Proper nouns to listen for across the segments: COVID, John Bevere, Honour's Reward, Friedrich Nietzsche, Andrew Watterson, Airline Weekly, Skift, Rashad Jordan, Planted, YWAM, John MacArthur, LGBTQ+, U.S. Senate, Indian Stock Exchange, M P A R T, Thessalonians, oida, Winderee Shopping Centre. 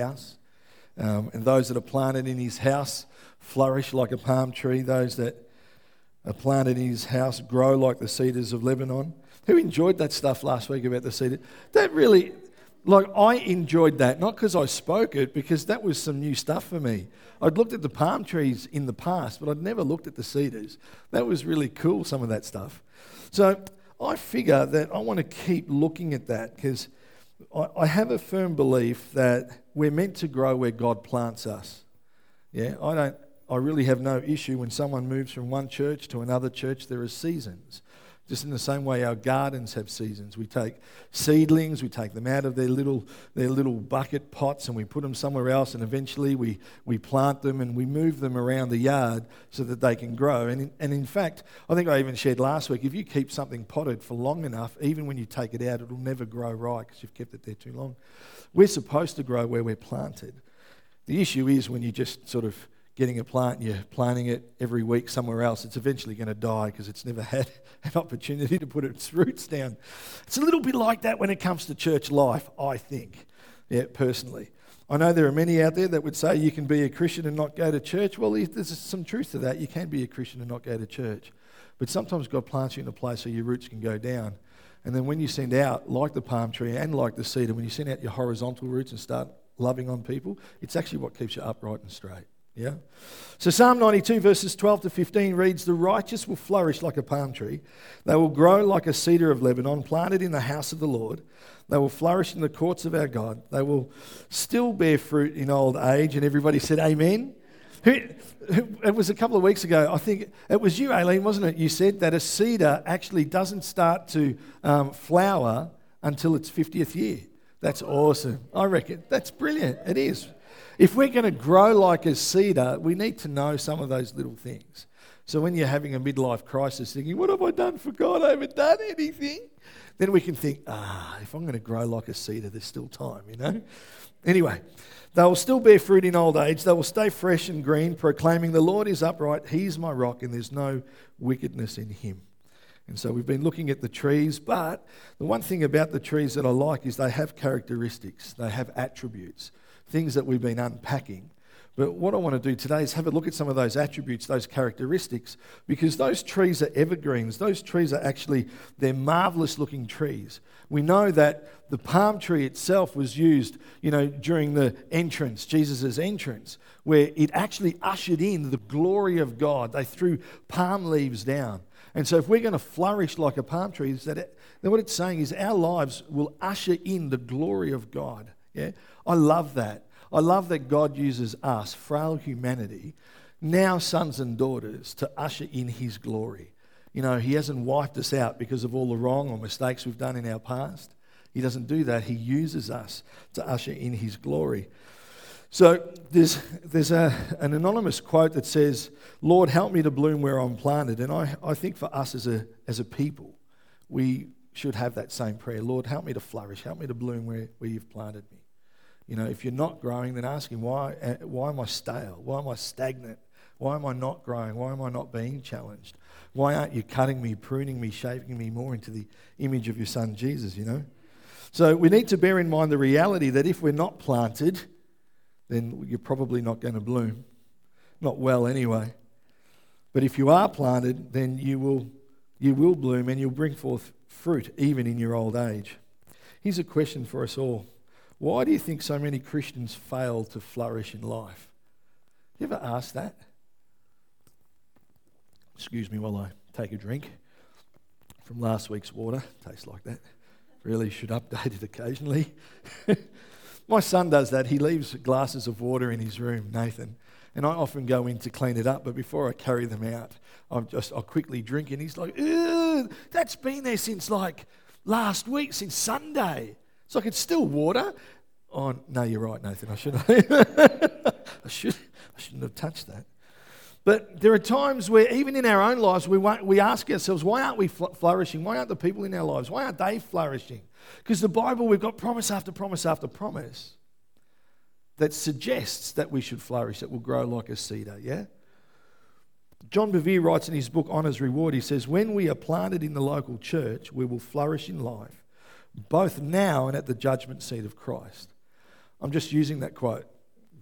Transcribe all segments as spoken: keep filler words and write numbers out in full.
house. Um, and those that are planted in his house flourish like a palm tree. Those that are planted in his house grow like the cedars of Lebanon. Who enjoyed that stuff last week about the cedar? That really, like, I enjoyed that, not because I spoke it, because that was some new stuff for me. I'd looked at the palm trees in the past, but I'd never looked at the cedars. That was really cool, some of that stuff. So I figure that I want to keep looking at that, because I, I have a firm belief that we're meant to grow where God plants us. Yeah, I don't. I really have no issue when someone moves from one church to another church. There are seasons. Just in the same way our gardens have seasons. We take seedlings, we take them out of their little their little bucket pots and we put them somewhere else, and eventually we, we plant them and we move them around the yard so that they can grow. And in, and in fact, I think I even shared last week, if you keep something potted for long enough, even when you take it out, it'll never grow right because you've kept it there too long. We're supposed to grow where we're planted. The issue is when you just sort of getting a plant and you're planting it every week somewhere else, it's eventually going to die because it's never had an opportunity to put its roots down. It's a little bit like that when it comes to church life, I think, yeah, personally. I know there are many out there that would say you can be a Christian and not go to church. Well, there's some truth to that. You can be a Christian and not go to church. But sometimes God plants you in a place where your roots can go down. And then when you send out, like the palm tree and like the cedar, when you send out your horizontal roots and start loving on people, it's actually what keeps you upright and straight. Yeah. So Psalm ninety-two verses twelve to fifteen reads, "The righteous will flourish like a palm tree. They will grow like a cedar of Lebanon, planted in the house of the Lord. They will flourish in the courts of our God. They will still bear fruit in old age." And everybody said amen. Who, who, it was a couple of weeks ago, I think it was you, Aileen, wasn't it? You said that a cedar actually doesn't start to um, flower until its fiftieth year. That's awesome. I reckon. That's brilliant. It is. If we're going to grow like a cedar, we need to know some of those little things. So when you're having a midlife crisis thinking, what have I done for God? I haven't done anything. Then we can think, ah, if I'm going to grow like a cedar, there's still time, you know? Anyway, they will still bear fruit in old age. They will stay fresh and green, proclaiming the Lord is upright. He's my rock and there's no wickedness in him. And so we've been looking at the trees, but the one thing about the trees that I like is they have characteristics. They have attributes. Things that we've been unpacking. But what I want to do today is have a look at some of those attributes, those characteristics, because those trees are evergreens. Those trees are actually, they're marvellous looking trees. We know that the palm tree itself was used, you know, during the entrance, Jesus' entrance, where it actually ushered in the glory of God. They threw palm leaves down. And so if we're going to flourish like a palm tree, is that it, then what it's saying is our lives will usher in the glory of God. Yeah, I love that. I love that God uses us, frail humanity, now sons and daughters, to usher in his glory. You know, he hasn't wiped us out because of all the wrong or mistakes we've done in our past. He doesn't do that. He uses us to usher in his glory. So there's there's a, an anonymous quote that says, "Lord, help me to bloom where I'm planted." And I, I think for us as a as a people, we should have that same prayer. Lord, help me to flourish. Help me to bloom where, where you've planted me. You know, if you're not growing, then ask him, why Why am I stale? Why am I stagnant? Why am I not growing? Why am I not being challenged? Why aren't you cutting me, pruning me, shaping me more into the image of your son Jesus, you know? So we need to bear in mind the reality that if we're not planted, then you're probably not going to bloom. Not well anyway. But if you are planted, then you will, you will bloom and you'll bring forth fruit even in your old age. Here's a question for us all. Why do you think so many Christians fail to flourish in life? You ever asked that? Excuse me while I take a drink from last week's water. Tastes like that. Really should update it occasionally. My son does that. He leaves glasses of water in his room, Nathan. And I often go in to clean it up, but before I carry them out, I'm just, I'll quickly drink. And he's like, "Ew, that's been there since like last week, since Sunday. It's like, it's still water." Oh, no, you're right, Nathan. I shouldn't I should, I shouldn't have touched that. But there are times where even in our own lives, we we ask ourselves, why aren't we flourishing? Why aren't the people in our lives? Why aren't they flourishing? Because the Bible, we've got promise after promise after promise that suggests that we should flourish, that we'll grow like a cedar, yeah? John Bevere writes in his book, Honour's Reward, he says, "When we are planted in the local church, we will flourish in life, both now and at the judgment seat of Christ." I'm just using that quote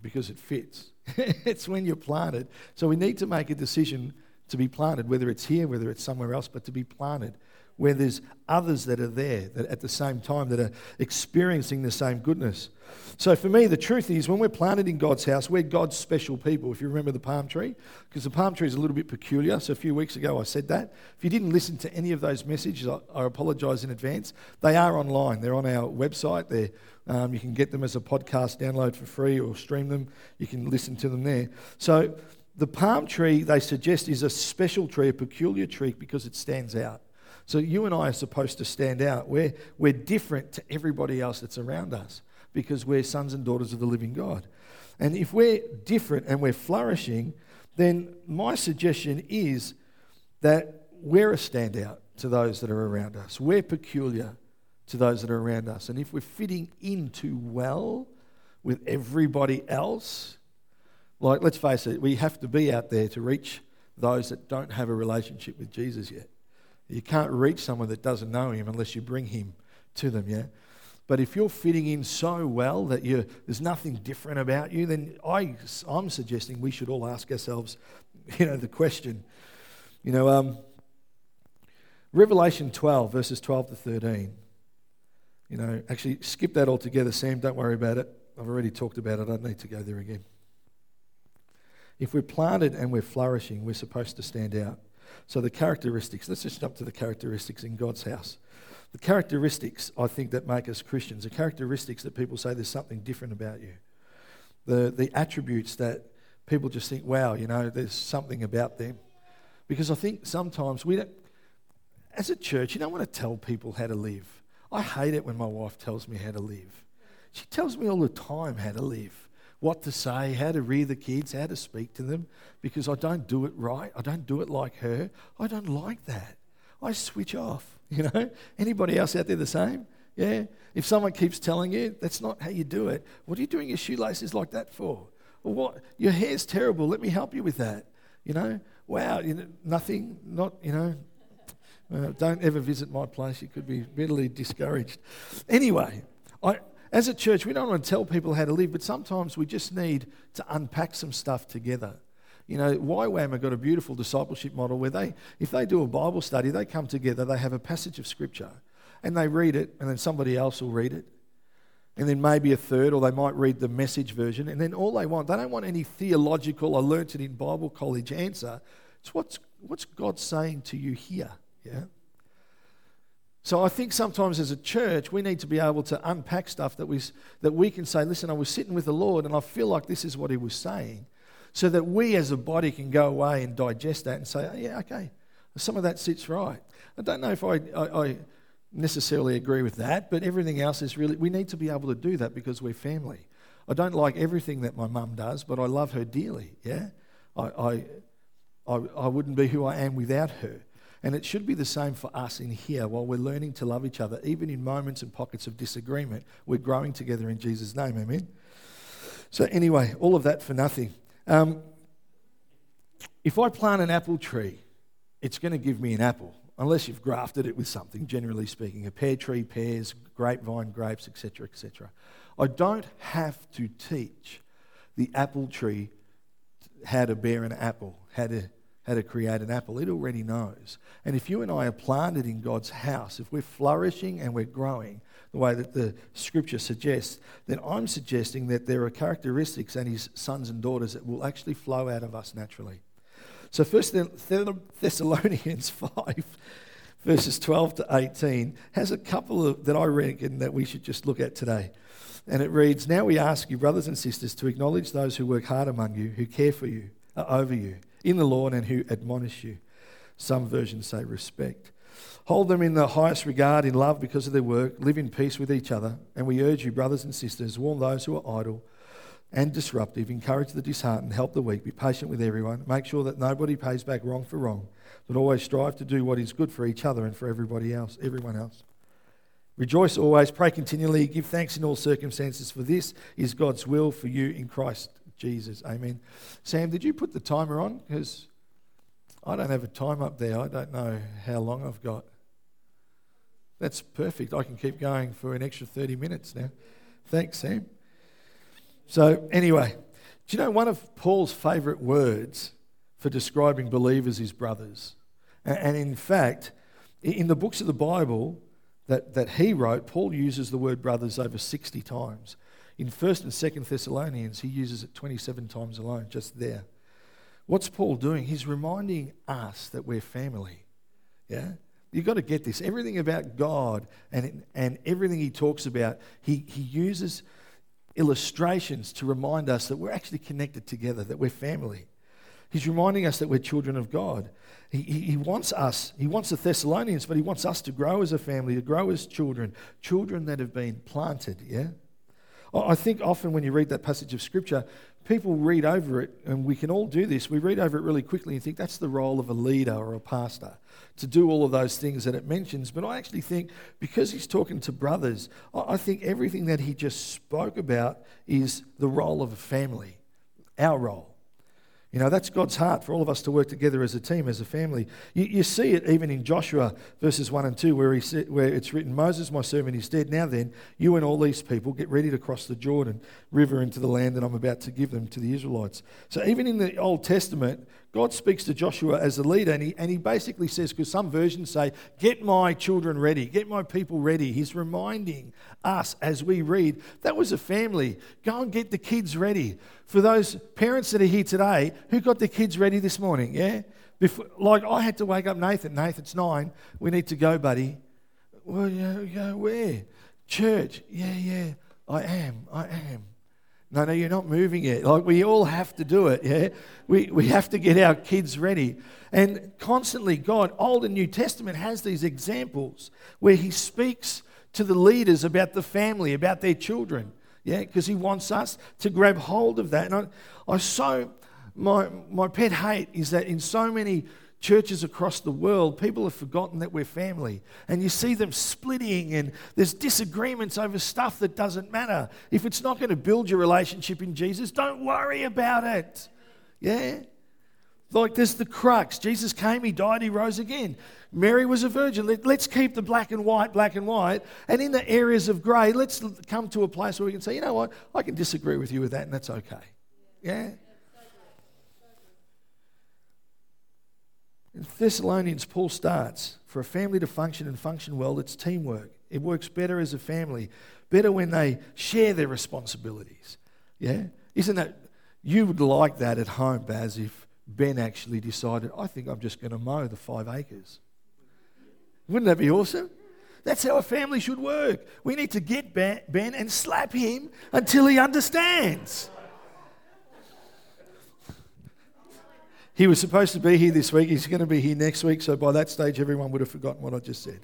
because it fits. It's when you're planted. So we need to make a decision to be planted, whether it's here, whether it's somewhere else, but to be planted where there's others that are there that at the same time that are experiencing the same goodness. So for me, the truth is when we're planted in God's house, we're God's special people, if you remember the palm tree, because the palm tree is a little bit peculiar. So a few weeks ago I said that. If you didn't listen to any of those messages, I, I apologise in advance. They are online. They're on our website. They're Um, you can get them as a podcast download for free or stream them. You can listen to them there. So the palm tree, they suggest, is a special tree, a peculiar tree because it stands out. So you and I are supposed to stand out. We're, we're different to everybody else that's around us because we're sons and daughters of the living God. And if we're different and we're flourishing, then my suggestion is that we're a standout to those that are around us. We're peculiar to those that are around us. And if we're fitting in too well with everybody else, like, let's face it, we have to be out there to reach those that don't have a relationship with Jesus yet. You can't reach someone that doesn't know him unless you bring him to them, yeah? But if you're fitting in so well that you there's nothing different about you, then I, I'm suggesting we should all ask ourselves, you know, the question, you know, um, Revelation twelve, verses twelve to thirteen, You know, actually, skip that altogether, Sam. Don't worry about it. I've already talked about it. I don't need to go there again. If we're planted and we're flourishing, we're supposed to stand out. So the characteristics, let's just jump to the characteristics in God's house. The characteristics, I think, that make us Christians, the characteristics that people say there's something different about you, the, the attributes that people just think, wow, you know, there's something about them. Because I think sometimes we don't, as a church, you don't want to tell people how to live. I hate it when my wife tells me how to live. She tells me all the time how to live, what to say, how to rear the kids, how to speak to them, because I don't do it right. I don't do it like her. I don't like that. I switch off, you know. Anybody else out there the same? Yeah? If someone keeps telling you, that's not how you do it. What are you doing your shoelaces like that for? Or what? Your hair's terrible. Let me help you with that, you know. Wow, you know, nothing, not, you know. Uh, don't ever visit my place. You could be readily discouraged. Anyway, I, as a church, we don't want to tell people how to live, but sometimes we just need to unpack some stuff together. You know, Y WAM have got a beautiful discipleship model where they, if they do a Bible study, they come together, they have a passage of Scripture, and they read it, and then somebody else will read it, and then maybe a third, or they might read the Message version, and then all they want, they don't want any theological, I learnt it in Bible college answer. It's what's, what's God saying to you here? Yeah. So I think sometimes as a church, we need to be able to unpack stuff that we that we can say, listen, I was sitting with the Lord and I feel like this is what he was saying, so that we as a body can go away and digest that and say, oh, yeah, okay, some of that sits right. I don't know if I, I, I necessarily agree with that, but everything else is really, we need to be able to do that because we're family. I don't like everything that my mum does, but I love her dearly, yeah? I, I, I, I wouldn't be who I am without her. And it should be the same for us in here while we're learning to love each other. Even in moments and pockets of disagreement, we're growing together in Jesus' name, amen? So anyway, all of that for nothing. Um, if I plant an apple tree, it's going to give me an apple, unless you've grafted it with something, generally speaking, a pear tree, pears, grapevine, grapes, et cetera, et cetera. I don't have to teach the apple tree how to bear an apple, how to... how to create an apple. It already knows. And if you and I are planted in God's house, if we're flourishing and we're growing the way that the Scripture suggests, then I'm suggesting that there are characteristics and his sons and daughters that will actually flow out of us naturally. So First Thessalonians five, verses twelve to eighteen, has a couple of, that I reckon that we should just look at today. And it reads, now we ask you, brothers and sisters, to acknowledge those who work hard among you, who care for you, are over you, in the Lord and who admonish you. Some versions say respect. Hold them in the highest regard in love because of their work. Live in peace with each other. And we urge you, brothers and sisters, warn those who are idle and disruptive. Encourage the disheartened. Help the weak. Be patient with everyone. Make sure that nobody pays back wrong for wrong, but always strive to do what is good for each other and for everybody else, everyone else. Rejoice always. Pray continually. Give thanks in all circumstances, for this is God's will for you in Christ Jesus, amen. Sam, did you put the timer on? Because I don't have a time up there. I don't know how long I've got. That's perfect. I can keep going for an extra thirty minutes now. Thanks, Sam. So anyway, do you know one of Paul's favourite words for describing believers is brothers? And in fact, in the books of the Bible that, that he wrote, Paul uses the word brothers over sixty times. In first and second Thessalonians, he uses it twenty-seven times alone, just there. What's Paul doing? He's reminding us that we're family. Yeah? You've got to get this. Everything about God and and everything he talks about, he, he uses illustrations to remind us that we're actually connected together, that we're family. He's reminding us that we're children of God. He, he, he wants us, he wants the Thessalonians, but he wants us to grow as a family, to grow as children, children that have been planted, yeah? I think often when you read that passage of Scripture, people read over it, and we can all do this, we read over it really quickly and think that's the role of a leader or a pastor, to do all of those things that it mentions. But I actually think because he's talking to brothers, I think everything that he just spoke about is the role of a family, our role. You know, that's God's heart for all of us to work together as a team, as a family. You, you see it even in Joshua verses one and two where he said, where it's written, Moses, my servant, is dead. Now then, you and all these people get ready to cross the Jordan River into the land that I'm about to give them to the Israelites. So even in the Old Testament, God speaks to Joshua as a leader, and he, and he basically says, because some versions say, get my children ready, get my people ready. He's reminding us as we read, that was a family. Go and get the kids ready. For those parents that are here today, who got their kids ready this morning, yeah? Before, like I had to wake up Nathan. Nathan's nine. We need to go, buddy. Well, yeah, yeah, where? Church. Yeah, yeah, I am, I am. No, no, you're not moving yet. Like we all have to do it, yeah? We we have to get our kids ready. And constantly God, Old and New Testament, has these examples where he speaks to the leaders about the family, about their children, yeah? Because he wants us to grab hold of that. And I, I so, my my pet hate is that in so many churches across the world, people have forgotten that we're family. And you see them splitting and there's disagreements over stuff that doesn't matter. If it's not going to build your relationship in Jesus, don't worry about it. Yeah? Like there's the crux. Jesus came, he died, he rose again. Mary was a virgin. Let, let's keep the black and white, black and white. And in the areas of grey, let's come to a place where we can say, you know what, I can disagree with you with that and that's okay. Yeah? In Thessalonians, Paul starts, for a family to function and function well, it's teamwork. It works better as a family, better when they share their responsibilities. Yeah? Isn't that, you would like that at home, Baz, if Ben actually decided, I think I'm just going to mow the five acres. Wouldn't that be awesome? That's how a family should work. We need to get Ben and slap him until he understands. He was supposed to be here this week. He's going to be here next week. So by that stage, everyone would have forgotten what I just said.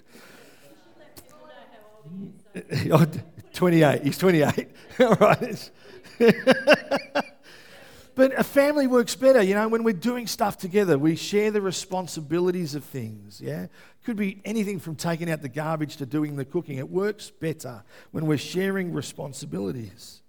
twenty-eight. He's twenty-eight. All right. But a family works better, you know, when we're doing stuff together. We share the responsibilities of things, yeah? Could be anything from taking out the garbage to doing the cooking. It works better when we're sharing responsibilities.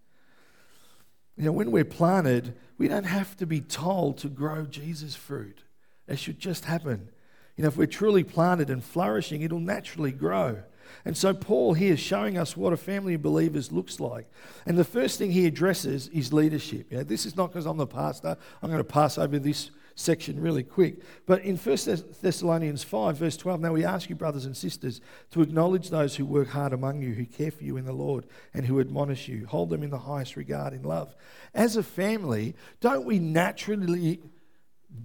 You know, when we're planted, we don't have to be told to grow Jesus fruit. It should just happen. You know, if we're truly planted and flourishing, it'll naturally grow. And so Paul here is showing us what a family of believers looks like. And the first thing he addresses is leadership. You know, this is not because I'm the pastor. I'm going to pass over this section really quick. But in First Thessalonians five, verse twelve, now we ask you, brothers and sisters, to acknowledge those who work hard among you, who care for you in the Lord, and who admonish you. Hold them in the highest regard in love. As a family, don't we naturally,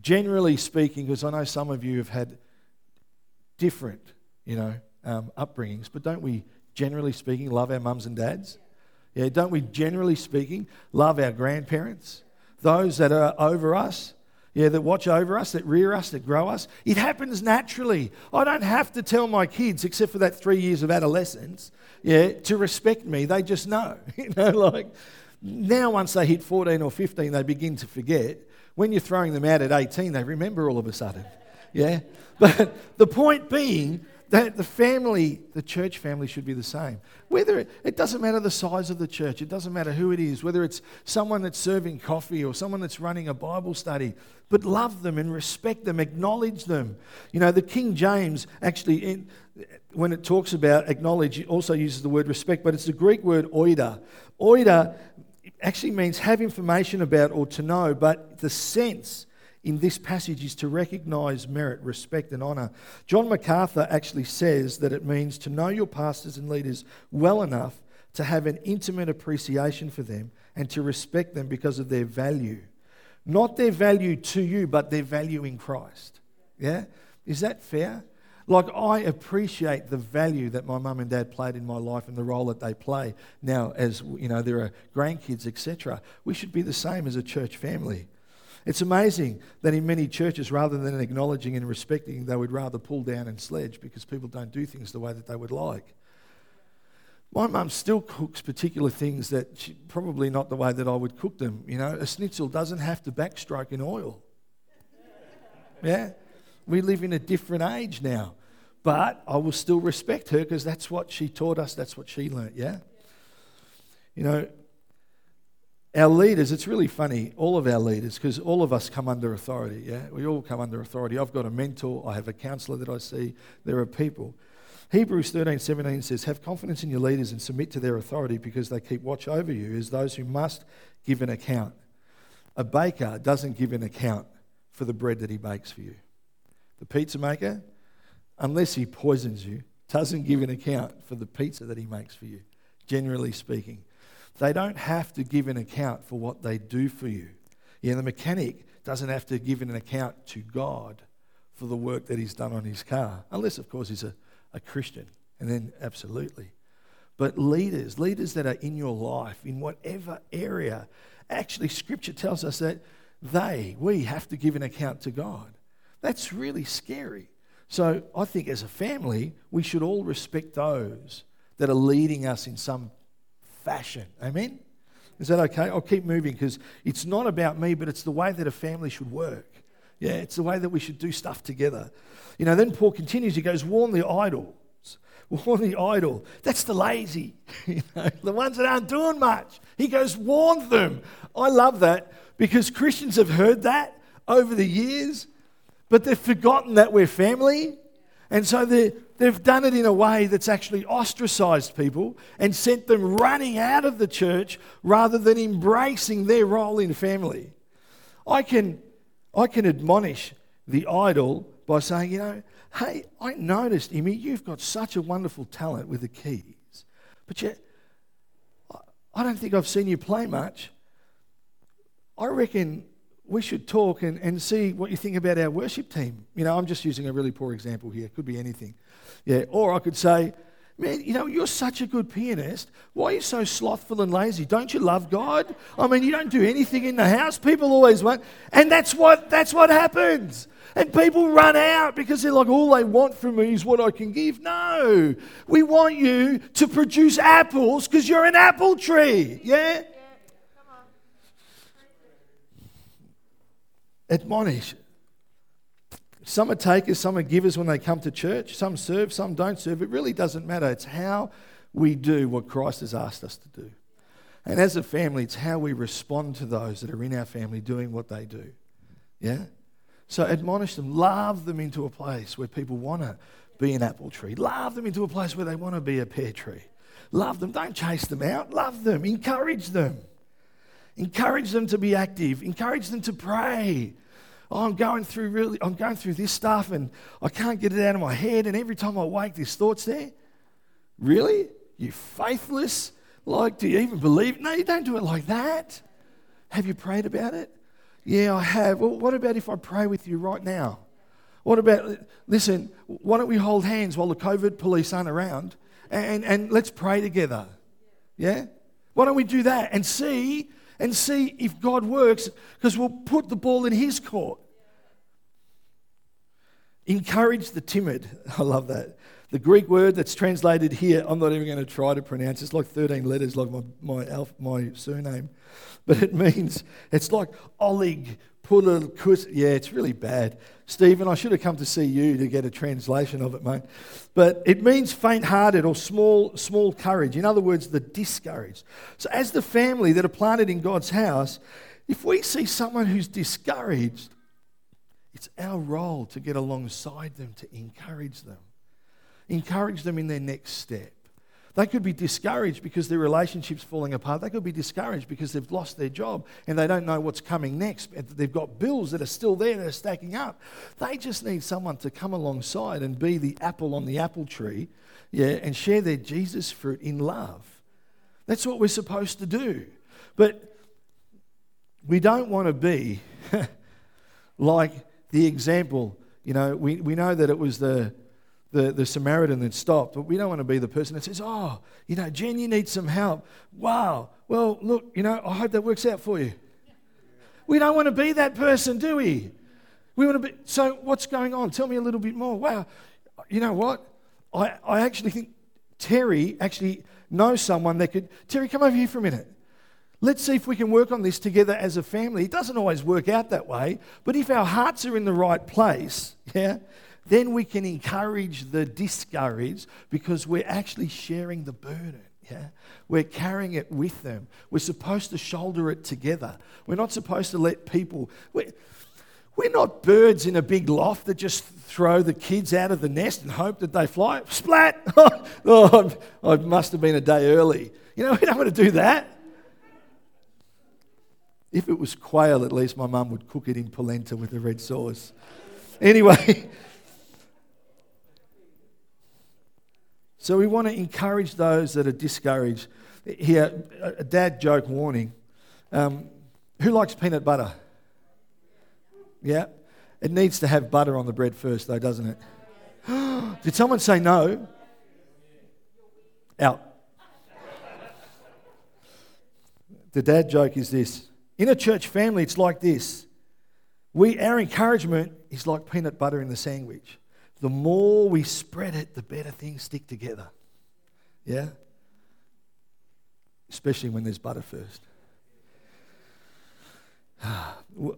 generally speaking, because I know some of you have had different, you know, um, upbringings, but don't we, generally speaking, love our mums and dads? Yeah, don't we, generally speaking, love our grandparents? Those that are over us? Yeah, that watch over us, that rear us, that grow us. It happens naturally. I don't have to tell my kids, except for that three years of adolescence, yeah, to respect me. They just know. You know, like now once they hit fourteen or fifteen, they begin to forget. When you're throwing them out at eighteen, they remember all of a sudden. Yeah, but the point being that the family, the church family, should be the same. Whether it, it doesn't matter the size of the church, it doesn't matter who it is, whether it's someone that's serving coffee or someone that's running a Bible study, but love them and respect them, acknowledge them. You know, the King James actually, in, when it talks about acknowledge, it also uses the word respect, but it's the Greek word oida. Oida actually means have information about or to know, but the sense in this passage is to recognise merit, respect and honour. John MacArthur actually says that it means to know your pastors and leaders well enough to have an intimate appreciation for them and to respect them because of their value. Not their value to you, but their value in Christ. Yeah? Is that fair? Like, I appreciate the value that my mum and dad played in my life and the role that they play now as, you know, there are grandkids, et cetera. We should be the same as a church family. It's amazing that in many churches, rather than acknowledging and respecting, they would rather pull down and sledge because people don't do things the way that they would like. My mum still cooks particular things that she, probably not the way that I would cook them. You know, a schnitzel doesn't have to backstroke in oil. Yeah? We live in a different age now. But I will still respect her because that's what she taught us, that's what she learnt, yeah? You know, our leaders, it's really funny, all of our leaders, because all of us come under authority, yeah? We all come under authority. I've got a mentor, I have a counsellor that I see, there are people. Hebrews thirteen seventeen says, have confidence in your leaders and submit to their authority because they keep watch over you as those who must give an account. A baker doesn't give an account for the bread that he bakes for you. The pizza maker, unless he poisons you, doesn't give an account for the pizza that he makes for you, generally speaking. They don't have to give an account for what they do for you. Yeah, the mechanic doesn't have to give an account to God for the work that he's done on his car, unless, of course, he's a a Christian, and then absolutely. But leaders, leaders that are in your life, in whatever area, actually Scripture tells us that they, we have to give an account to God. That's really scary. So I think as a family, we should all respect those that are leading us in some fashion. Amen? Is that okay? I'll keep moving because it's not about me, but it's the way that a family should work. Yeah, it's the way that we should do stuff together. You know, then Paul continues, he goes, warn the idle. Warn the idle. That's the lazy, you know, the ones that aren't doing much. He goes, warn them. I love that because Christians have heard that over the years, but they've forgotten that we're family. And so they've done it in a way that's actually ostracised people and sent them running out of the church rather than embracing their role in family. I can... I can admonish the idle by saying, you know, hey, I noticed, Emmy, you've got such a wonderful talent with the keys, but yet I don't think I've seen you play much. I reckon we should talk and, and see what you think about our worship team. You know, I'm just using a really poor example here. It could be anything. Yeah, or I could say, man, you know, you're such a good pianist. Why are you so slothful and lazy? Don't you love God? I mean, you don't do anything in the house. People always want. And that's what that's what happens. And people run out because they're like, all they want from me is what I can give. No, we want you to produce apples because you're an apple tree. Yeah? Yeah. Come on. Admonish. Some are takers, some are givers when they come to church. Some serve, some don't serve. It really doesn't matter. It's how we do what Christ has asked us to do. And as a family, it's how we respond to those that are in our family doing what they do. Yeah? So admonish them. Love them into a place where people want to be an apple tree. Love them into a place where they want to be a pear tree. Love them. Don't chase them out. Love them. Encourage them. Encourage them to be active. Encourage them to pray. Oh, I'm going through really. I'm going through this stuff, and I can't get it out of my head. And every time I wake, these thoughts there. Really, you faithless? Like, do you even believe? No, you don't do it like that. Have you prayed about it? Yeah, I have. Well, what about if I pray with you right now? What about? Listen, why don't we hold hands while the COVID police aren't around, and and let's pray together. Yeah. Why don't we do that and see? And see if God works, because we'll put the ball in his court. Encourage the timid. I love that. The Greek word that's translated here, I'm not even going to try to pronounce. It's like thirteen letters, like my my, alpha, my surname. But it means, it's like olig, pulakus. Yeah, it's really bad. Stephen, I should have come to see you to get a translation of it, mate. But it means faint-hearted or small small courage. In other words, the discouraged. So as the family that are planted in God's house, if we see someone who's discouraged, it's our role to get alongside them, to encourage them. Encourage them in their next step. They could be discouraged because their relationship's falling apart. They could be discouraged because they've lost their job and they don't know what's coming next. They've got bills that are still there that are stacking up. They just need someone to come alongside and be the apple on the apple tree, yeah, and share their Jesus fruit in love. That's what we're supposed to do. But we don't want to be like the example. You know, we, we know that it was the The, the Samaritan then stopped, but we don't want to be the person that says, oh, you know, Jen, you need some help. Wow. Well, look, you know, I hope that works out for you. Yeah. We don't want to be that person, do we? We want to be, so what's going on? Tell me a little bit more. Wow. You know what? I, I actually think Terry actually knows someone that could, Terry, come over here for a minute. Let's see if we can work on this together as a family. It doesn't always work out that way, but if our hearts are in the right place, yeah, then we can encourage the discouraged because we're actually sharing the burden, yeah? We're carrying it with them. We're supposed to shoulder it together. We're not supposed to let people... We're, we're not birds in a big loft that just throw the kids out of the nest and hope that they fly. Splat! Oh, I must have been a day early. You know, we don't want to do that. If it was quail, at least my mum would cook it in polenta with the red sauce. Anyway... So we want to encourage those that are discouraged. Here, a dad joke warning. Um, who likes peanut butter? Yeah? It needs to have butter on the bread first though, doesn't it? Did someone say no? Out. The dad joke is this. In a church family, it's like this. We, our encouragement is like peanut butter in the sandwich. The more we spread it, the better things stick together. Yeah? Especially when there's butter first.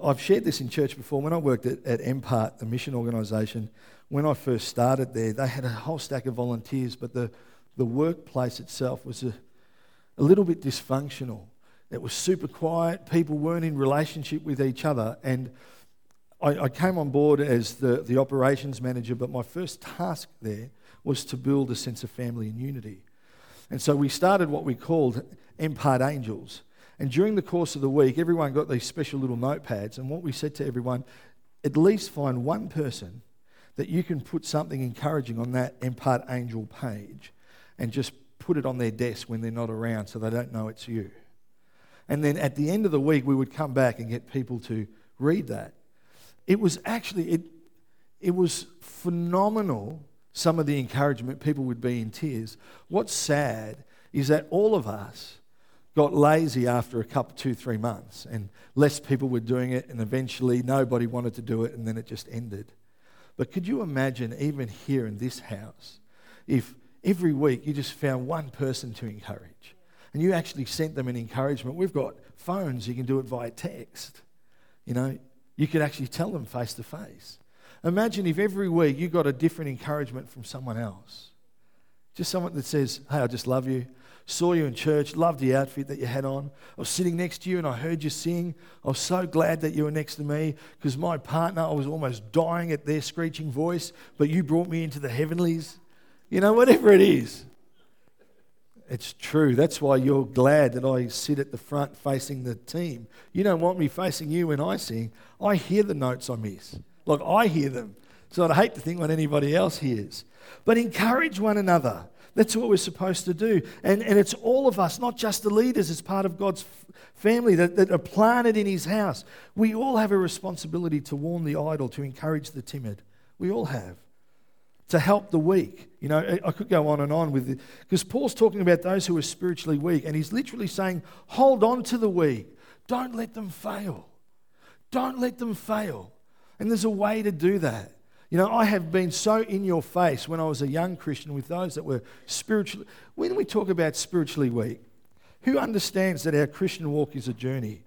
I've shared this in church before. When I worked at, at M P A R T, the mission organisation, when I first started there, they had a whole stack of volunteers, but the, the workplace itself was a, a little bit dysfunctional. It was super quiet. People weren't in relationship with each other. And I came on board as the, the operations manager, but my first task there was to build a sense of family and unity. And so we started what we called M P A R T Angels. And during the course of the week, everyone got these special little notepads. And what we said to everyone, at least find one person that you can put something encouraging on that M P A R T Angel page and just put it on their desk when they're not around so they don't know it's you. And then at the end of the week, we would come back and get people to read that. It was actually, it it was phenomenal, some of the encouragement. People would be in tears. What's sad is that all of us got lazy after a couple, two, three months, and less people were doing it, and eventually nobody wanted to do it, and then it just ended. But could you imagine, even here in this house, if every week you just found one person to encourage, and you actually sent them an encouragement? We've got phones, you can do it via text, you know. You could actually tell them face to face. Imagine if every week you got a different encouragement from someone else. Just someone that says, hey, I just love you. Saw you in church, loved the outfit that you had on. I was sitting next to you and I heard you sing. I was so glad that you were next to me because my partner, I was almost dying at their screeching voice, but you brought me into the heavenlies. You know, whatever it is. It's true. That's why you're glad that I sit at the front facing the team. You don't want me facing you when I sing. I hear the notes I miss. Like, I hear them. So I'd hate to think what anybody else hears. But encourage one another. That's what we're supposed to do. And and it's all of us, not just the leaders. It's part of God's f- family that, that are planted in his house. We all have a responsibility to warn the idle, to encourage the timid. We all have. To help the weak. You know, I could go on and on with it. Because Paul's talking about those who are spiritually weak. And he's literally saying, hold on to the weak. Don't let them fail. Don't let them fail. And there's a way to do that. You know, I have been so in your face when I was a young Christian with those that were spiritually... When we talk about spiritually weak, who understands that our Christian walk is a journey?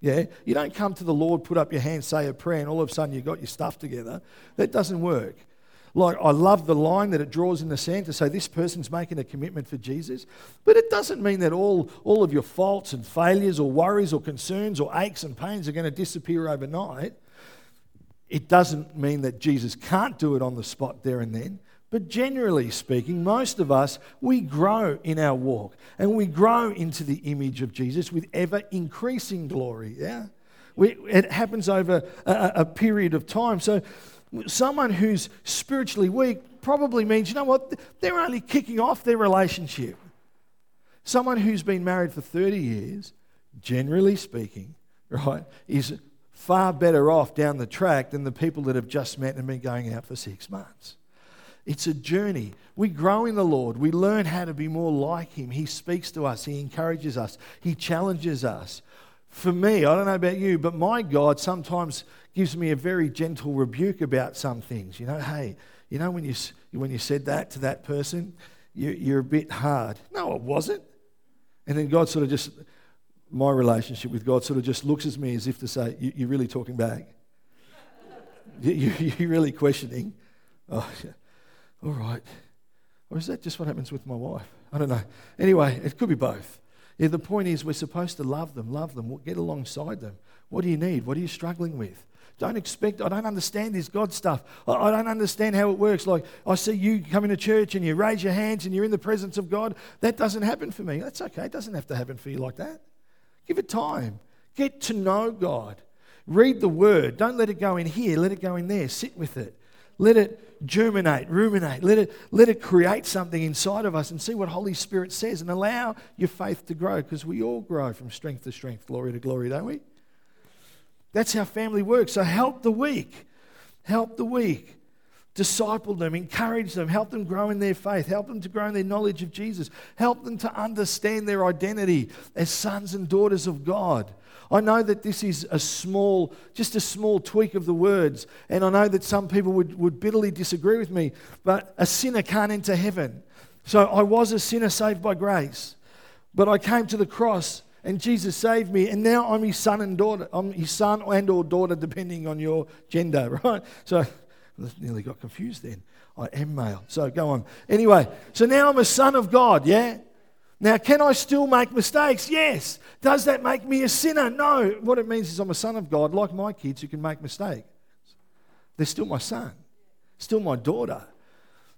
Yeah? You don't come to the Lord, put up your hand, say a prayer, and all of a sudden you've got your stuff together. That doesn't work. Like, I love the line that it draws in the sand to say this person's making a commitment for Jesus. But it doesn't mean that all, all of your faults and failures or worries or concerns or aches and pains are going to disappear overnight. It doesn't mean that Jesus can't do it on the spot there and then. But generally speaking, most of us, we grow in our walk and we grow into the image of Jesus with ever-increasing glory. Yeah, we, it happens over a, a period of time. So someone who's spiritually weak probably means, you know what, they're only kicking off their relationship. Someone who's been married for thirty years, generally speaking, right, is far better off down the track than the people that have just met and been going out for six months. It's a journey. We grow in the Lord. We learn how to be more like Him. He speaks to us. He encourages us. He challenges us. For me, I don't know about you, but my God sometimes gives me a very gentle rebuke about some things. You know, hey, you know when you when you said that to that person, you, you're a bit hard. No, it wasn't. And then God sort of just, my relationship with God sort of just looks at me as if to say, you, you're really talking back. you, you, you're really questioning. Oh, yeah. All right. Or is that just what happens with my wife? I don't know. Anyway, it could be both. Yeah, the point is we're supposed to love them, love them, get alongside them. What do you need? What are you struggling with? Don't expect, I don't understand this God stuff. I don't understand how it works. Like, I see you come into church and you raise your hands and you're in the presence of God. That doesn't happen for me. That's okay. It doesn't have to happen for you like that. Give it time. Get to know God. Read the Word. Don't let it go in here. Let it go in there. Sit with it. Let it germinate, ruminate. Let it let it create something inside of us and see what Holy Spirit says and allow your faith to grow, because we all grow from strength to strength, glory to glory, don't we? That's how family works. So help the weak. Help the weak. Disciple them, encourage them, help them grow in their faith, help them to grow in their knowledge of Jesus, help them to understand their identity as sons and daughters of God. I know that this is a small, just a small tweak of the words, and I know that some people would, would bitterly disagree with me, but a sinner can't enter heaven. So I was a sinner saved by grace, but I came to the cross and Jesus saved me, and now I'm his son and daughter, I'm his son and or daughter, depending on your gender, right? So I nearly got confused then. I am male. So go on. Anyway, so now I'm a son of God, yeah? Now, can I still make mistakes? Yes. Does that make me a sinner? No. What it means is I'm a son of God, like my kids who can make mistakes. They're still my son, still my daughter.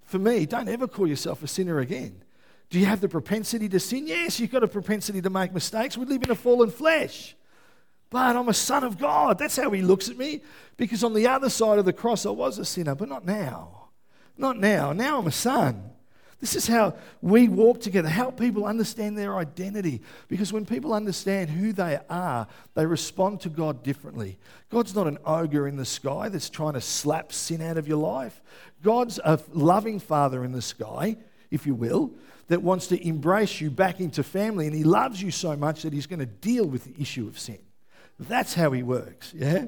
For me, don't ever call yourself a sinner again. Do you have the propensity to sin? Yes, you've got a propensity to make mistakes. We live in a fallen flesh. But I'm a son of God. That's how he looks at me. Because on the other side of the cross, I was a sinner, but not now. Not now. Now I'm a son. This is how we walk together. Help people understand their identity. Because when people understand who they are, they respond to God differently. God's not an ogre in the sky that's trying to slap sin out of your life. God's a loving Father in the sky, if you will, that wants to embrace you back into family. And he loves you so much that he's going to deal with the issue of sin. That's how he works, yeah?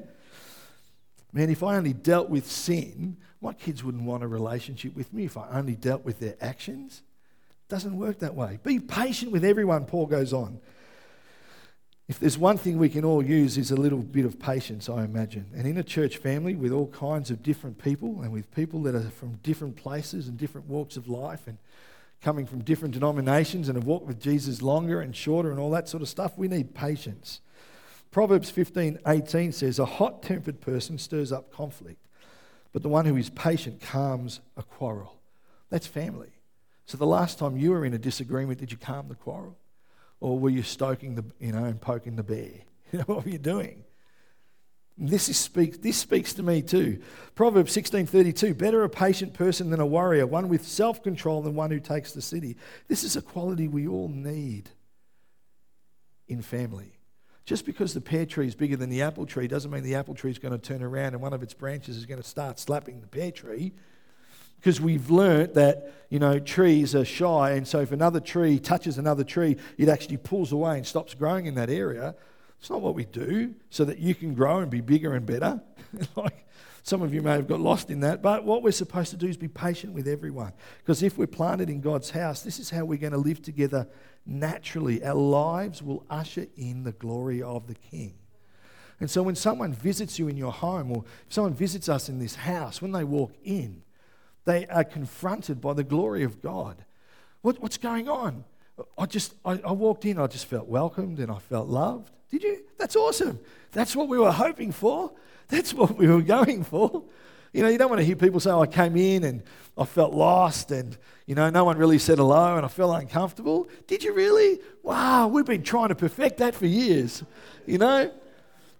Man, if I only dealt with sin, my kids wouldn't want a relationship with me if I only dealt with their actions. It doesn't work that way. Be patient with everyone, Paul goes on. If there's one thing we can all use is a little bit of patience, I imagine. And in a church family with all kinds of different people and with people that are from different places and different walks of life and coming from different denominations and have walked with Jesus longer and shorter and all that sort of stuff, we need patience. Proverbs fifteen eighteen says, a hot-tempered person stirs up conflict, but the one who is patient calms a quarrel. That's family. So the last time you were in a disagreement, did you calm the quarrel? Or were you stoking the, you know, and poking the bear? You know, what were you doing? This is speak, this speaks to me too. Proverbs sixteen thirty-two, better a patient person than a warrior, one with self-control than one who takes the city. This is a quality we all need in family. Just because the pear tree is bigger than the apple tree doesn't mean the apple tree is going to turn around and one of its branches is going to start slapping the pear tree, because we've learnt that, you know, trees are shy, and so if another tree touches another tree, it actually pulls away and stops growing in that area. It's not what we do so that you can grow and be bigger and better. Like some of you may have got lost in that, but what we're supposed to do is be patient with everyone, because if we're planted in God's house, this is how we're going to live together naturally. Our lives will usher in the glory of the King. And so when someone visits you in your home, or if someone visits us in this house, when they walk in, they are confronted by the glory of God. What, what's going on? I just, I, I walked in, I just felt welcomed and I felt loved. Did you? That's awesome. That's what we were hoping for. That's what we were going for. You know, you don't want to hear people say, oh, I came in and I felt lost and, you know, no one really said hello and I felt uncomfortable. Did you really? Wow, we've been trying to perfect that for years, you know.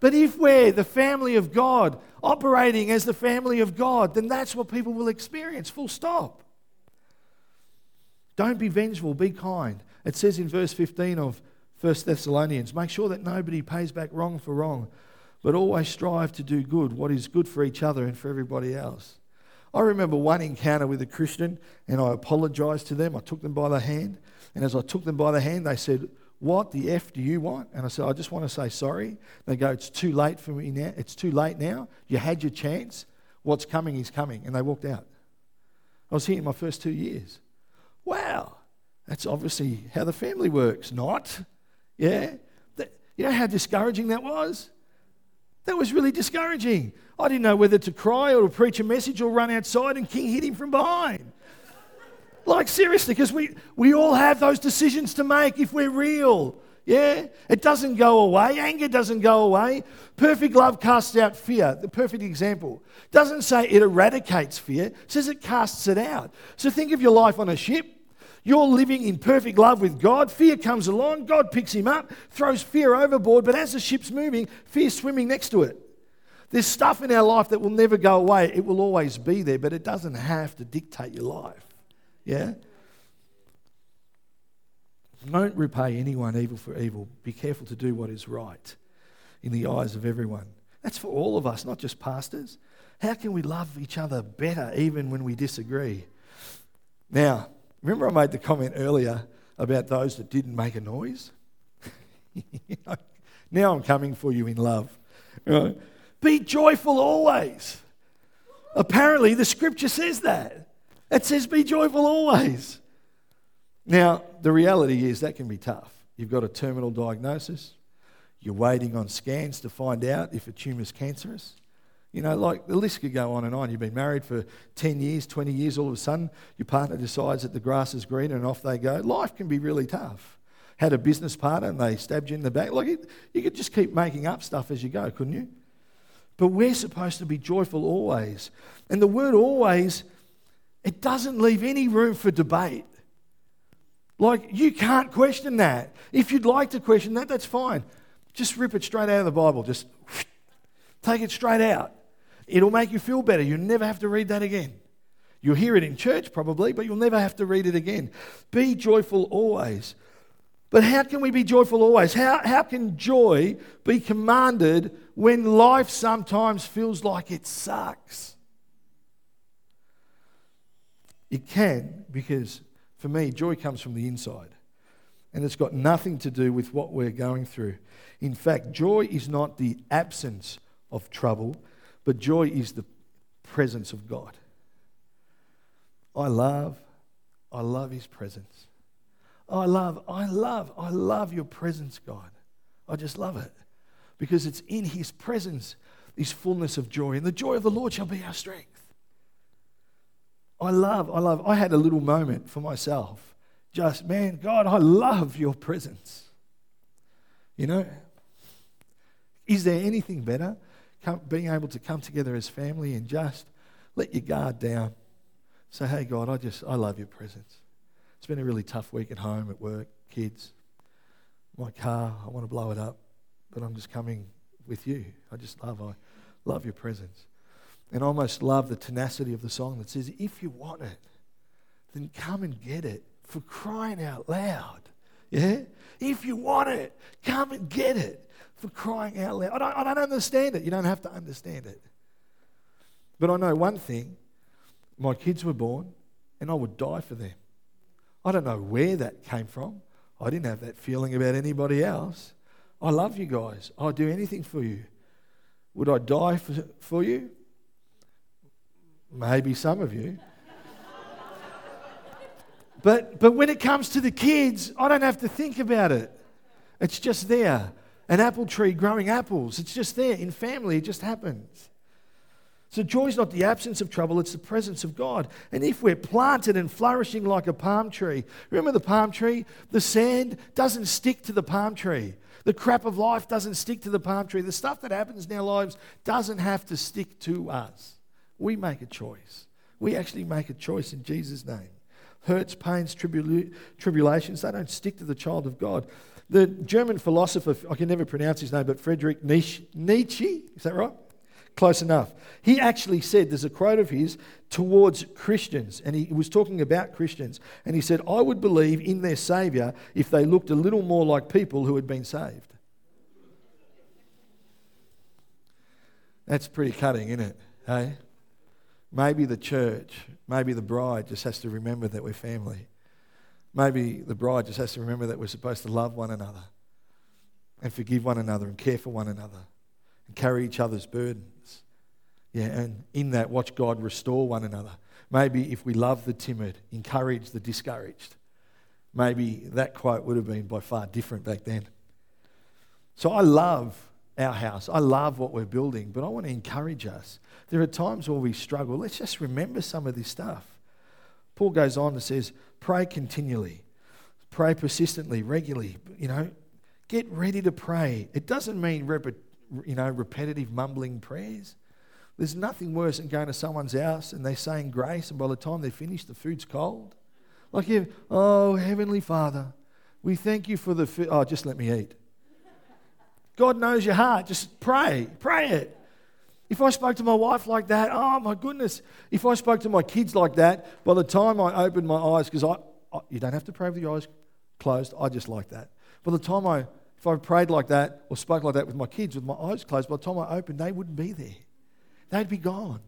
But if we're the family of God, operating as the family of God, then that's what people will experience, full stop. Don't be vengeful, be kind. It says in verse fifteen of First Thessalonians, make sure that nobody pays back wrong for wrong, but always strive to do good, what is good for each other and for everybody else. I remember one encounter with a Christian, and I apologised to them. I took them by the hand, and as I took them by the hand, they said, what the F do you want? And I said, I just want to say sorry. They go, it's too late for me now. It's too late now. You had your chance. What's coming is coming. And they walked out. I was here in my first two years. Wow, that's obviously how the family works. Not, yeah. That, you know how discouraging that was? That was really discouraging. I didn't know whether to cry or to preach a message or run outside and King hit him from behind. Like, seriously, because we, we all have those decisions to make if we're real. Yeah? It doesn't go away. Anger doesn't go away. Perfect love casts out fear. The perfect example. Doesn't say it eradicates fear. It says it casts it out. So think of your life on a ship. You're living in perfect love with God. Fear comes along. God picks him up, throws fear overboard. But as the ship's moving, fear's swimming next to it. There's stuff in our life that will never go away. It will always be there, but it doesn't have to dictate your life. Yeah? Don't repay anyone evil for evil. Be careful to do what is right in the eyes of everyone. That's for all of us, not just pastors. How can we love each other better even when we disagree? Now, remember I made the comment earlier about those that didn't make a noise? You know, now I'm coming for you in love. You know, be joyful always. Apparently the scripture says that. It says be joyful always. Now, the reality is that can be tough. You've got a terminal diagnosis. You're waiting on scans to find out if a tumour's cancerous. You know, like the list could go on and on. You've been married for ten years, twenty years. All of a sudden, your partner decides that the grass is greener and off they go. Life can be really tough. Had a business partner and they stabbed you in the back. Like it, you could just keep making up stuff as you go, couldn't you? But we're supposed to be joyful always. And the word always, it doesn't leave any room for debate. Like, you can't question that. If you'd like to question that, that's fine. Just rip it straight out of the Bible. Just whoosh, take it straight out. It'll make you feel better. You'll never have to read that again. You'll hear it in church probably, but you'll never have to read it again. Be joyful always. But how can we be joyful always? How, how can joy be commanded when life sometimes feels like it sucks? It can, because for me, joy comes from the inside. And it's got nothing to do with what we're going through. In fact, joy is not the absence of trouble, but joy is the presence of God. I love, I love His presence. I love, I love, I love your presence, God. I just love it. Because it's in His presence, His fullness of joy. And the joy of the Lord shall be our strength. I love, I love, I had a little moment for myself. Just, man, God, I love your presence. You know, is there anything better? Come, being able to come together as family and just let your guard down. Say, hey, God, I just, I love your presence. It's been a really tough week at home, at work, kids. My car, I want to blow it up, but I'm just coming with you. I just love, I love your presence. And I almost love the tenacity of the song that says, if you want it, then come and get it, for crying out loud. Yeah? If you want it, come and get it, for crying out loud. I don't, I don't understand it. You don't have to understand it. But I know one thing. My kids were born, and I would die for them. I don't know where that came from. I didn't have that feeling about anybody else. I love you guys. I'll do anything for you. Would I die for, for you? Maybe some of you. But but when it comes to the kids, I don't have to think about it. It's just there. An apple tree growing apples. It's just there. In family, it just happens. So joy is not the absence of trouble, it's the presence of God. And if we're planted and flourishing like a palm tree, remember the palm tree? The sand doesn't stick to the palm tree. The crap of life doesn't stick to the palm tree. The stuff that happens in our lives doesn't have to stick to us. we make a choice. We actually make a choice in Jesus' name. Hurts, pains, tribula- tribulations, they don't stick to the child of God. The German philosopher, I can never pronounce his name, but Friedrich Nietzsche, Nietzsche, is that right? Close enough. He actually said, there's a quote of his towards Christians, and he was talking about Christians, and he said, I would believe in their Saviour if they looked a little more like people who had been saved. That's pretty cutting, isn't it? Hey? Maybe the church, maybe the bride just has to remember that we're family. Maybe the bride just has to remember that we're supposed to love one another and forgive one another and care for one another and carry each other's burdens. Yeah, and in that, watch God restore one another. Maybe if we love the timid, encourage the discouraged. Maybe that quote would have been by far different back then. So I love our house. I love what we're building, but I want to encourage us. There are times where we struggle. Let's just remember some of this stuff. Paul goes on and says, pray continually, pray persistently, regularly, you know, get ready to pray. It doesn't mean, rep- you know, repetitive mumbling prayers. There's nothing worse than going to someone's house and they're saying grace, and by the time they're finished, the food's cold. Like, if, oh, Heavenly Father, we thank you for the food. Oh, just let me eat. God knows your heart. Just pray. Pray it. If I spoke to my wife like that, oh my goodness. If I spoke to my kids like that, by the time I opened my eyes, because I, I, you don't have to pray with your eyes closed. I just like that. By the time I, if I prayed like that or spoke like that with my kids with my eyes closed, by the time I opened, they wouldn't be there. They'd be gone.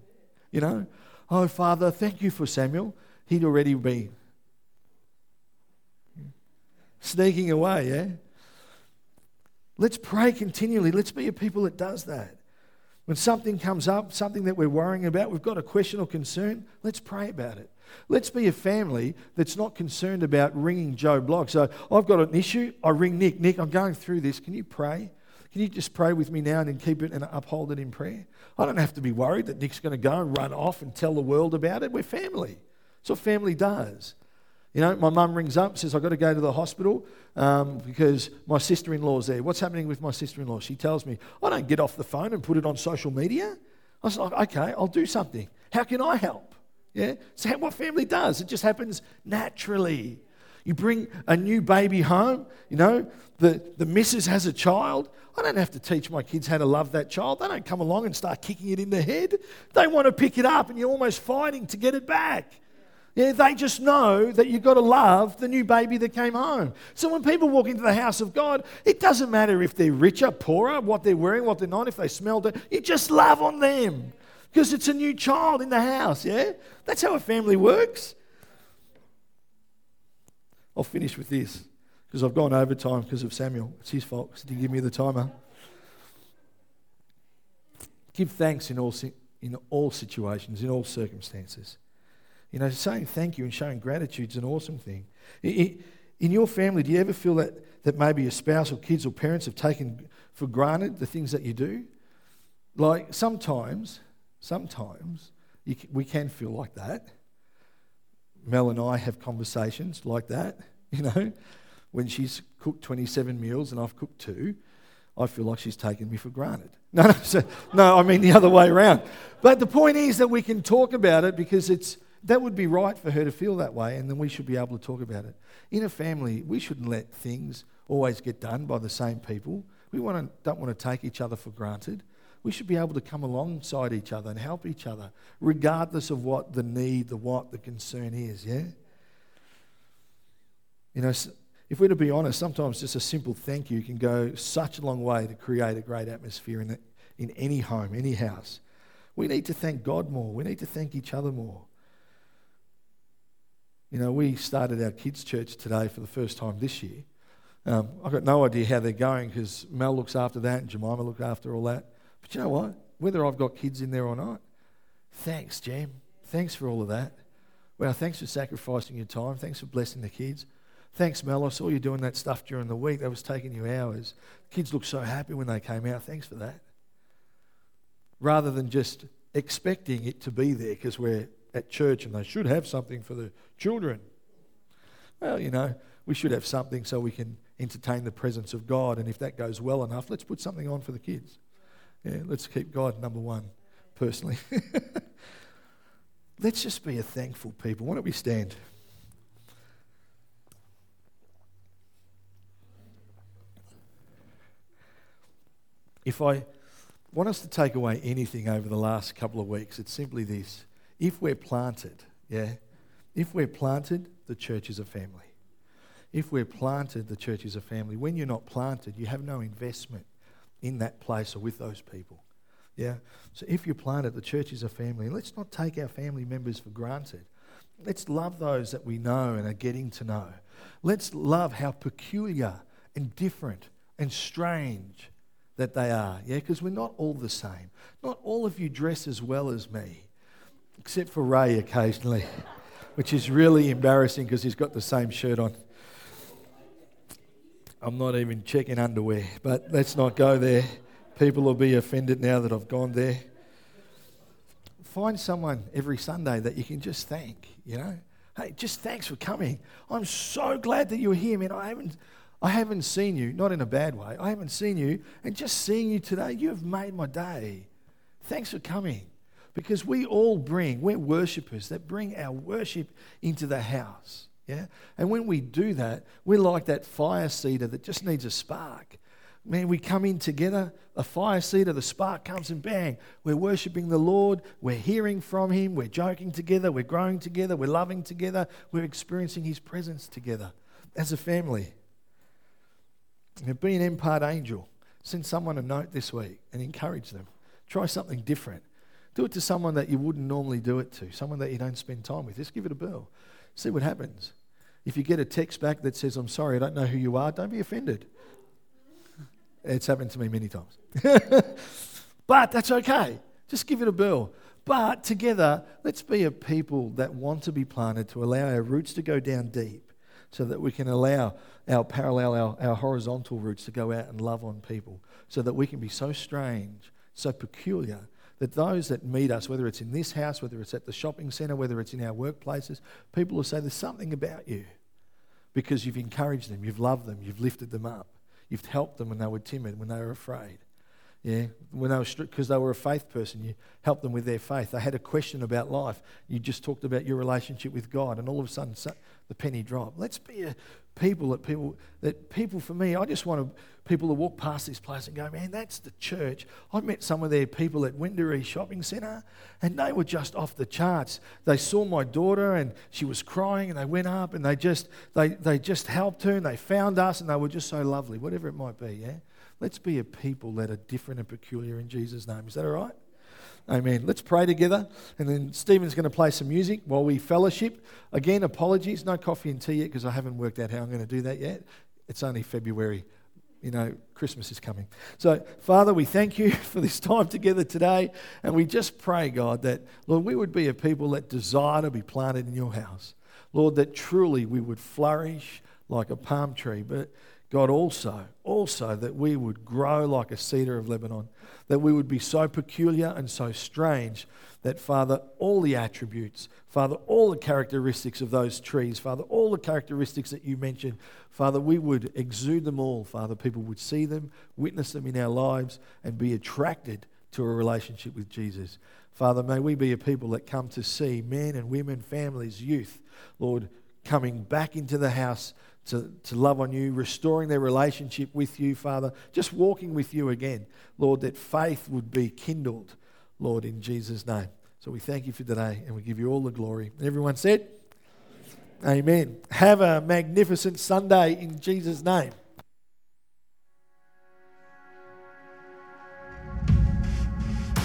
You know? Oh, Father, thank you for Samuel. He'd already be sneaking away, yeah? Let's pray continually. Let's be a people that does that. When something comes up, something that we're worrying about, we've got a question or concern, let's pray about it. Let's be a family that's not concerned about ringing Joe Blogg. So I've got an issue, I ring Nick. Nick, I'm going through this. Can you pray? Can you just pray with me now and then keep it and uphold it in prayer? I don't have to be worried that Nick's going to go and run off and tell the world about it. We're family. That's what family does. You know, my mum rings up, says, I've got to go to the hospital um, because my sister-in-law's there. What's happening with my sister-in-law? She tells me, I don't get off the phone and put it on social media. I was like, okay, I'll do something. How can I help? Yeah, it's how my family does. It just happens naturally. You bring a new baby home, you know, the, the missus has a child. I don't have to teach my kids how to love that child. They don't come along and start kicking it in the head. They want to pick it up and you're almost fighting to get it back. Yeah, they just know that you've got to love the new baby that came home. So when people walk into the house of God, it doesn't matter if they're richer, poorer, what they're wearing, what they're not, if they smell it. You just love on them because it's a new child in the house, yeah? That's how a family works. I'll finish with this because I've gone over time because of Samuel. It's his fault because he didn't give me the timer. Give thanks in all in all situations, in all circumstances. You know, saying thank you and showing gratitude is an awesome thing. In your family, do you ever feel that, that maybe your spouse or kids or parents have taken for granted the things that you do? Like sometimes, sometimes you, we can feel like that. Mel and I have conversations like that, you know. When she's cooked twenty-seven meals and I've cooked two, I feel like she's taken me for granted. No, no, so, no, I mean the other way around. But the point is that we can talk about it because it's, that would be right for her to feel that way, and then we should be able to talk about it. In a family, we shouldn't let things always get done by the same people. We want to, don't want to take each other for granted. We should be able to come alongside each other and help each other, regardless of what the need, the what, the concern is, yeah? You know, if we're to be honest, sometimes just a simple thank you can go such a long way to create a great atmosphere in, the, in any home, any house. We need to thank God more. We need to thank each other more. You know, we started our kids' church today for the first time this year. Um, I've got no idea how they're going because Mel looks after that and Jemima looks after all that. But you know what? Whether I've got kids in there or not, thanks, Jam. Thanks for all of that. Well, thanks for sacrificing your time. Thanks for blessing the kids. Thanks, Mel. I saw you doing that stuff during the week. That was taking you hours. Kids looked so happy when they came out. Thanks for that. Rather than just expecting it to be there because we're at church and they should have something for the children. Well, you know, we should have something so we can entertain the presence of God, and if that goes well enough, let's put something on for the kids. Yeah, let's keep God number one, personally. Let's just be a thankful people. Why don't we stand? If I want us to take away anything over the last couple of weeks, it's simply this. If we're planted, yeah, if we're planted, the church is a family. If we're planted, the church is a family. When you're not planted, you have no investment in that place or with those people. Yeah. So if you're planted, the church is a family. And let's not take our family members for granted. Let's love those that we know and are getting to know. Let's love how peculiar and different and strange that they are. Yeah, because we're not all the same. Not all of you dress as well as me, except for Ray occasionally, which is really embarrassing because he's got the same shirt on. I'm not even checking underwear, but let's not go there. People will be offended now that I've gone there. Find someone every Sunday that you can just thank, you know. Hey, just thanks for coming. I'm so glad that you're here, man. I haven't I haven't seen you, not in a bad way. I haven't seen you, and just seeing you today, you have made my day. Thanks for coming. Because we all bring, we're worshippers that bring our worship into the house, yeah? And when we do that, we're like that fire cedar that just needs a spark. Man, we come in together, a fire cedar, the spark comes and bang, we're worshipping the Lord, we're hearing from Him, we're joking together, we're growing together, we're loving together, we're experiencing His presence together as a family. You know, be an impart angel. Send someone a note this week and encourage them. Try something different. Do it to someone that you wouldn't normally do it to, someone that you don't spend time with. Just give it a bell. See what happens. If you get a text back that says, I'm sorry, I don't know who you are, don't be offended. It's happened to me many times. But that's okay. Just give it a bell. But together, let's be a people that want to be planted, to allow our roots to go down deep so that we can allow our parallel, our, our horizontal roots to go out and love on people so that we can be so strange, so peculiar, that those that meet us, whether it's in this house, whether it's at the shopping centre, whether it's in our workplaces, people will say there's something about you because you've encouraged them, you've loved them, you've lifted them up. You've helped them when they were timid, when they were afraid. Yeah, when they were strict, because they were a faith person, you helped them with their faith. They had a question about life. You just talked about your relationship with God, and all of a sudden, so, the penny dropped. Let's be a people that people that people. For me, I just want to, people to walk past this place and go, man, that's the church. I met some of their people at Winderee Shopping Centre, and they were just off the charts. They saw my daughter, and she was crying, and they went up, and they just they they just helped her, and they found us, and they were just so lovely. Whatever it might be, yeah. Let's be a people that are different and peculiar in Jesus' name. Is that all right? Amen. Let's pray together. And then Stephen's going to play some music while we fellowship. Again, apologies. No coffee and tea yet because I haven't worked out how I'm going to do that yet. It's only February. You know, Christmas is coming. So, Father, we thank you for this time together today. And we just pray, God, that, Lord, we would be a people that desire to be planted in your house. Lord, that truly we would flourish like a palm tree. But God, also, also that we would grow like a cedar of Lebanon, that we would be so peculiar and so strange that, Father, all the attributes, Father, all the characteristics of those trees, Father, all the characteristics that you mentioned, Father, we would exude them all, Father. People would see them, witness them in our lives, and be attracted to a relationship with Jesus. Father, may we be a people that come to see men and women, families, youth, Lord, coming back into the house To, to love on you, restoring their relationship with you, Father, just walking with you again, Lord, that faith would be kindled, Lord, in Jesus' name. So we thank you for today and we give you all the glory. And everyone said, Amen. Amen. Have a magnificent Sunday in Jesus' name.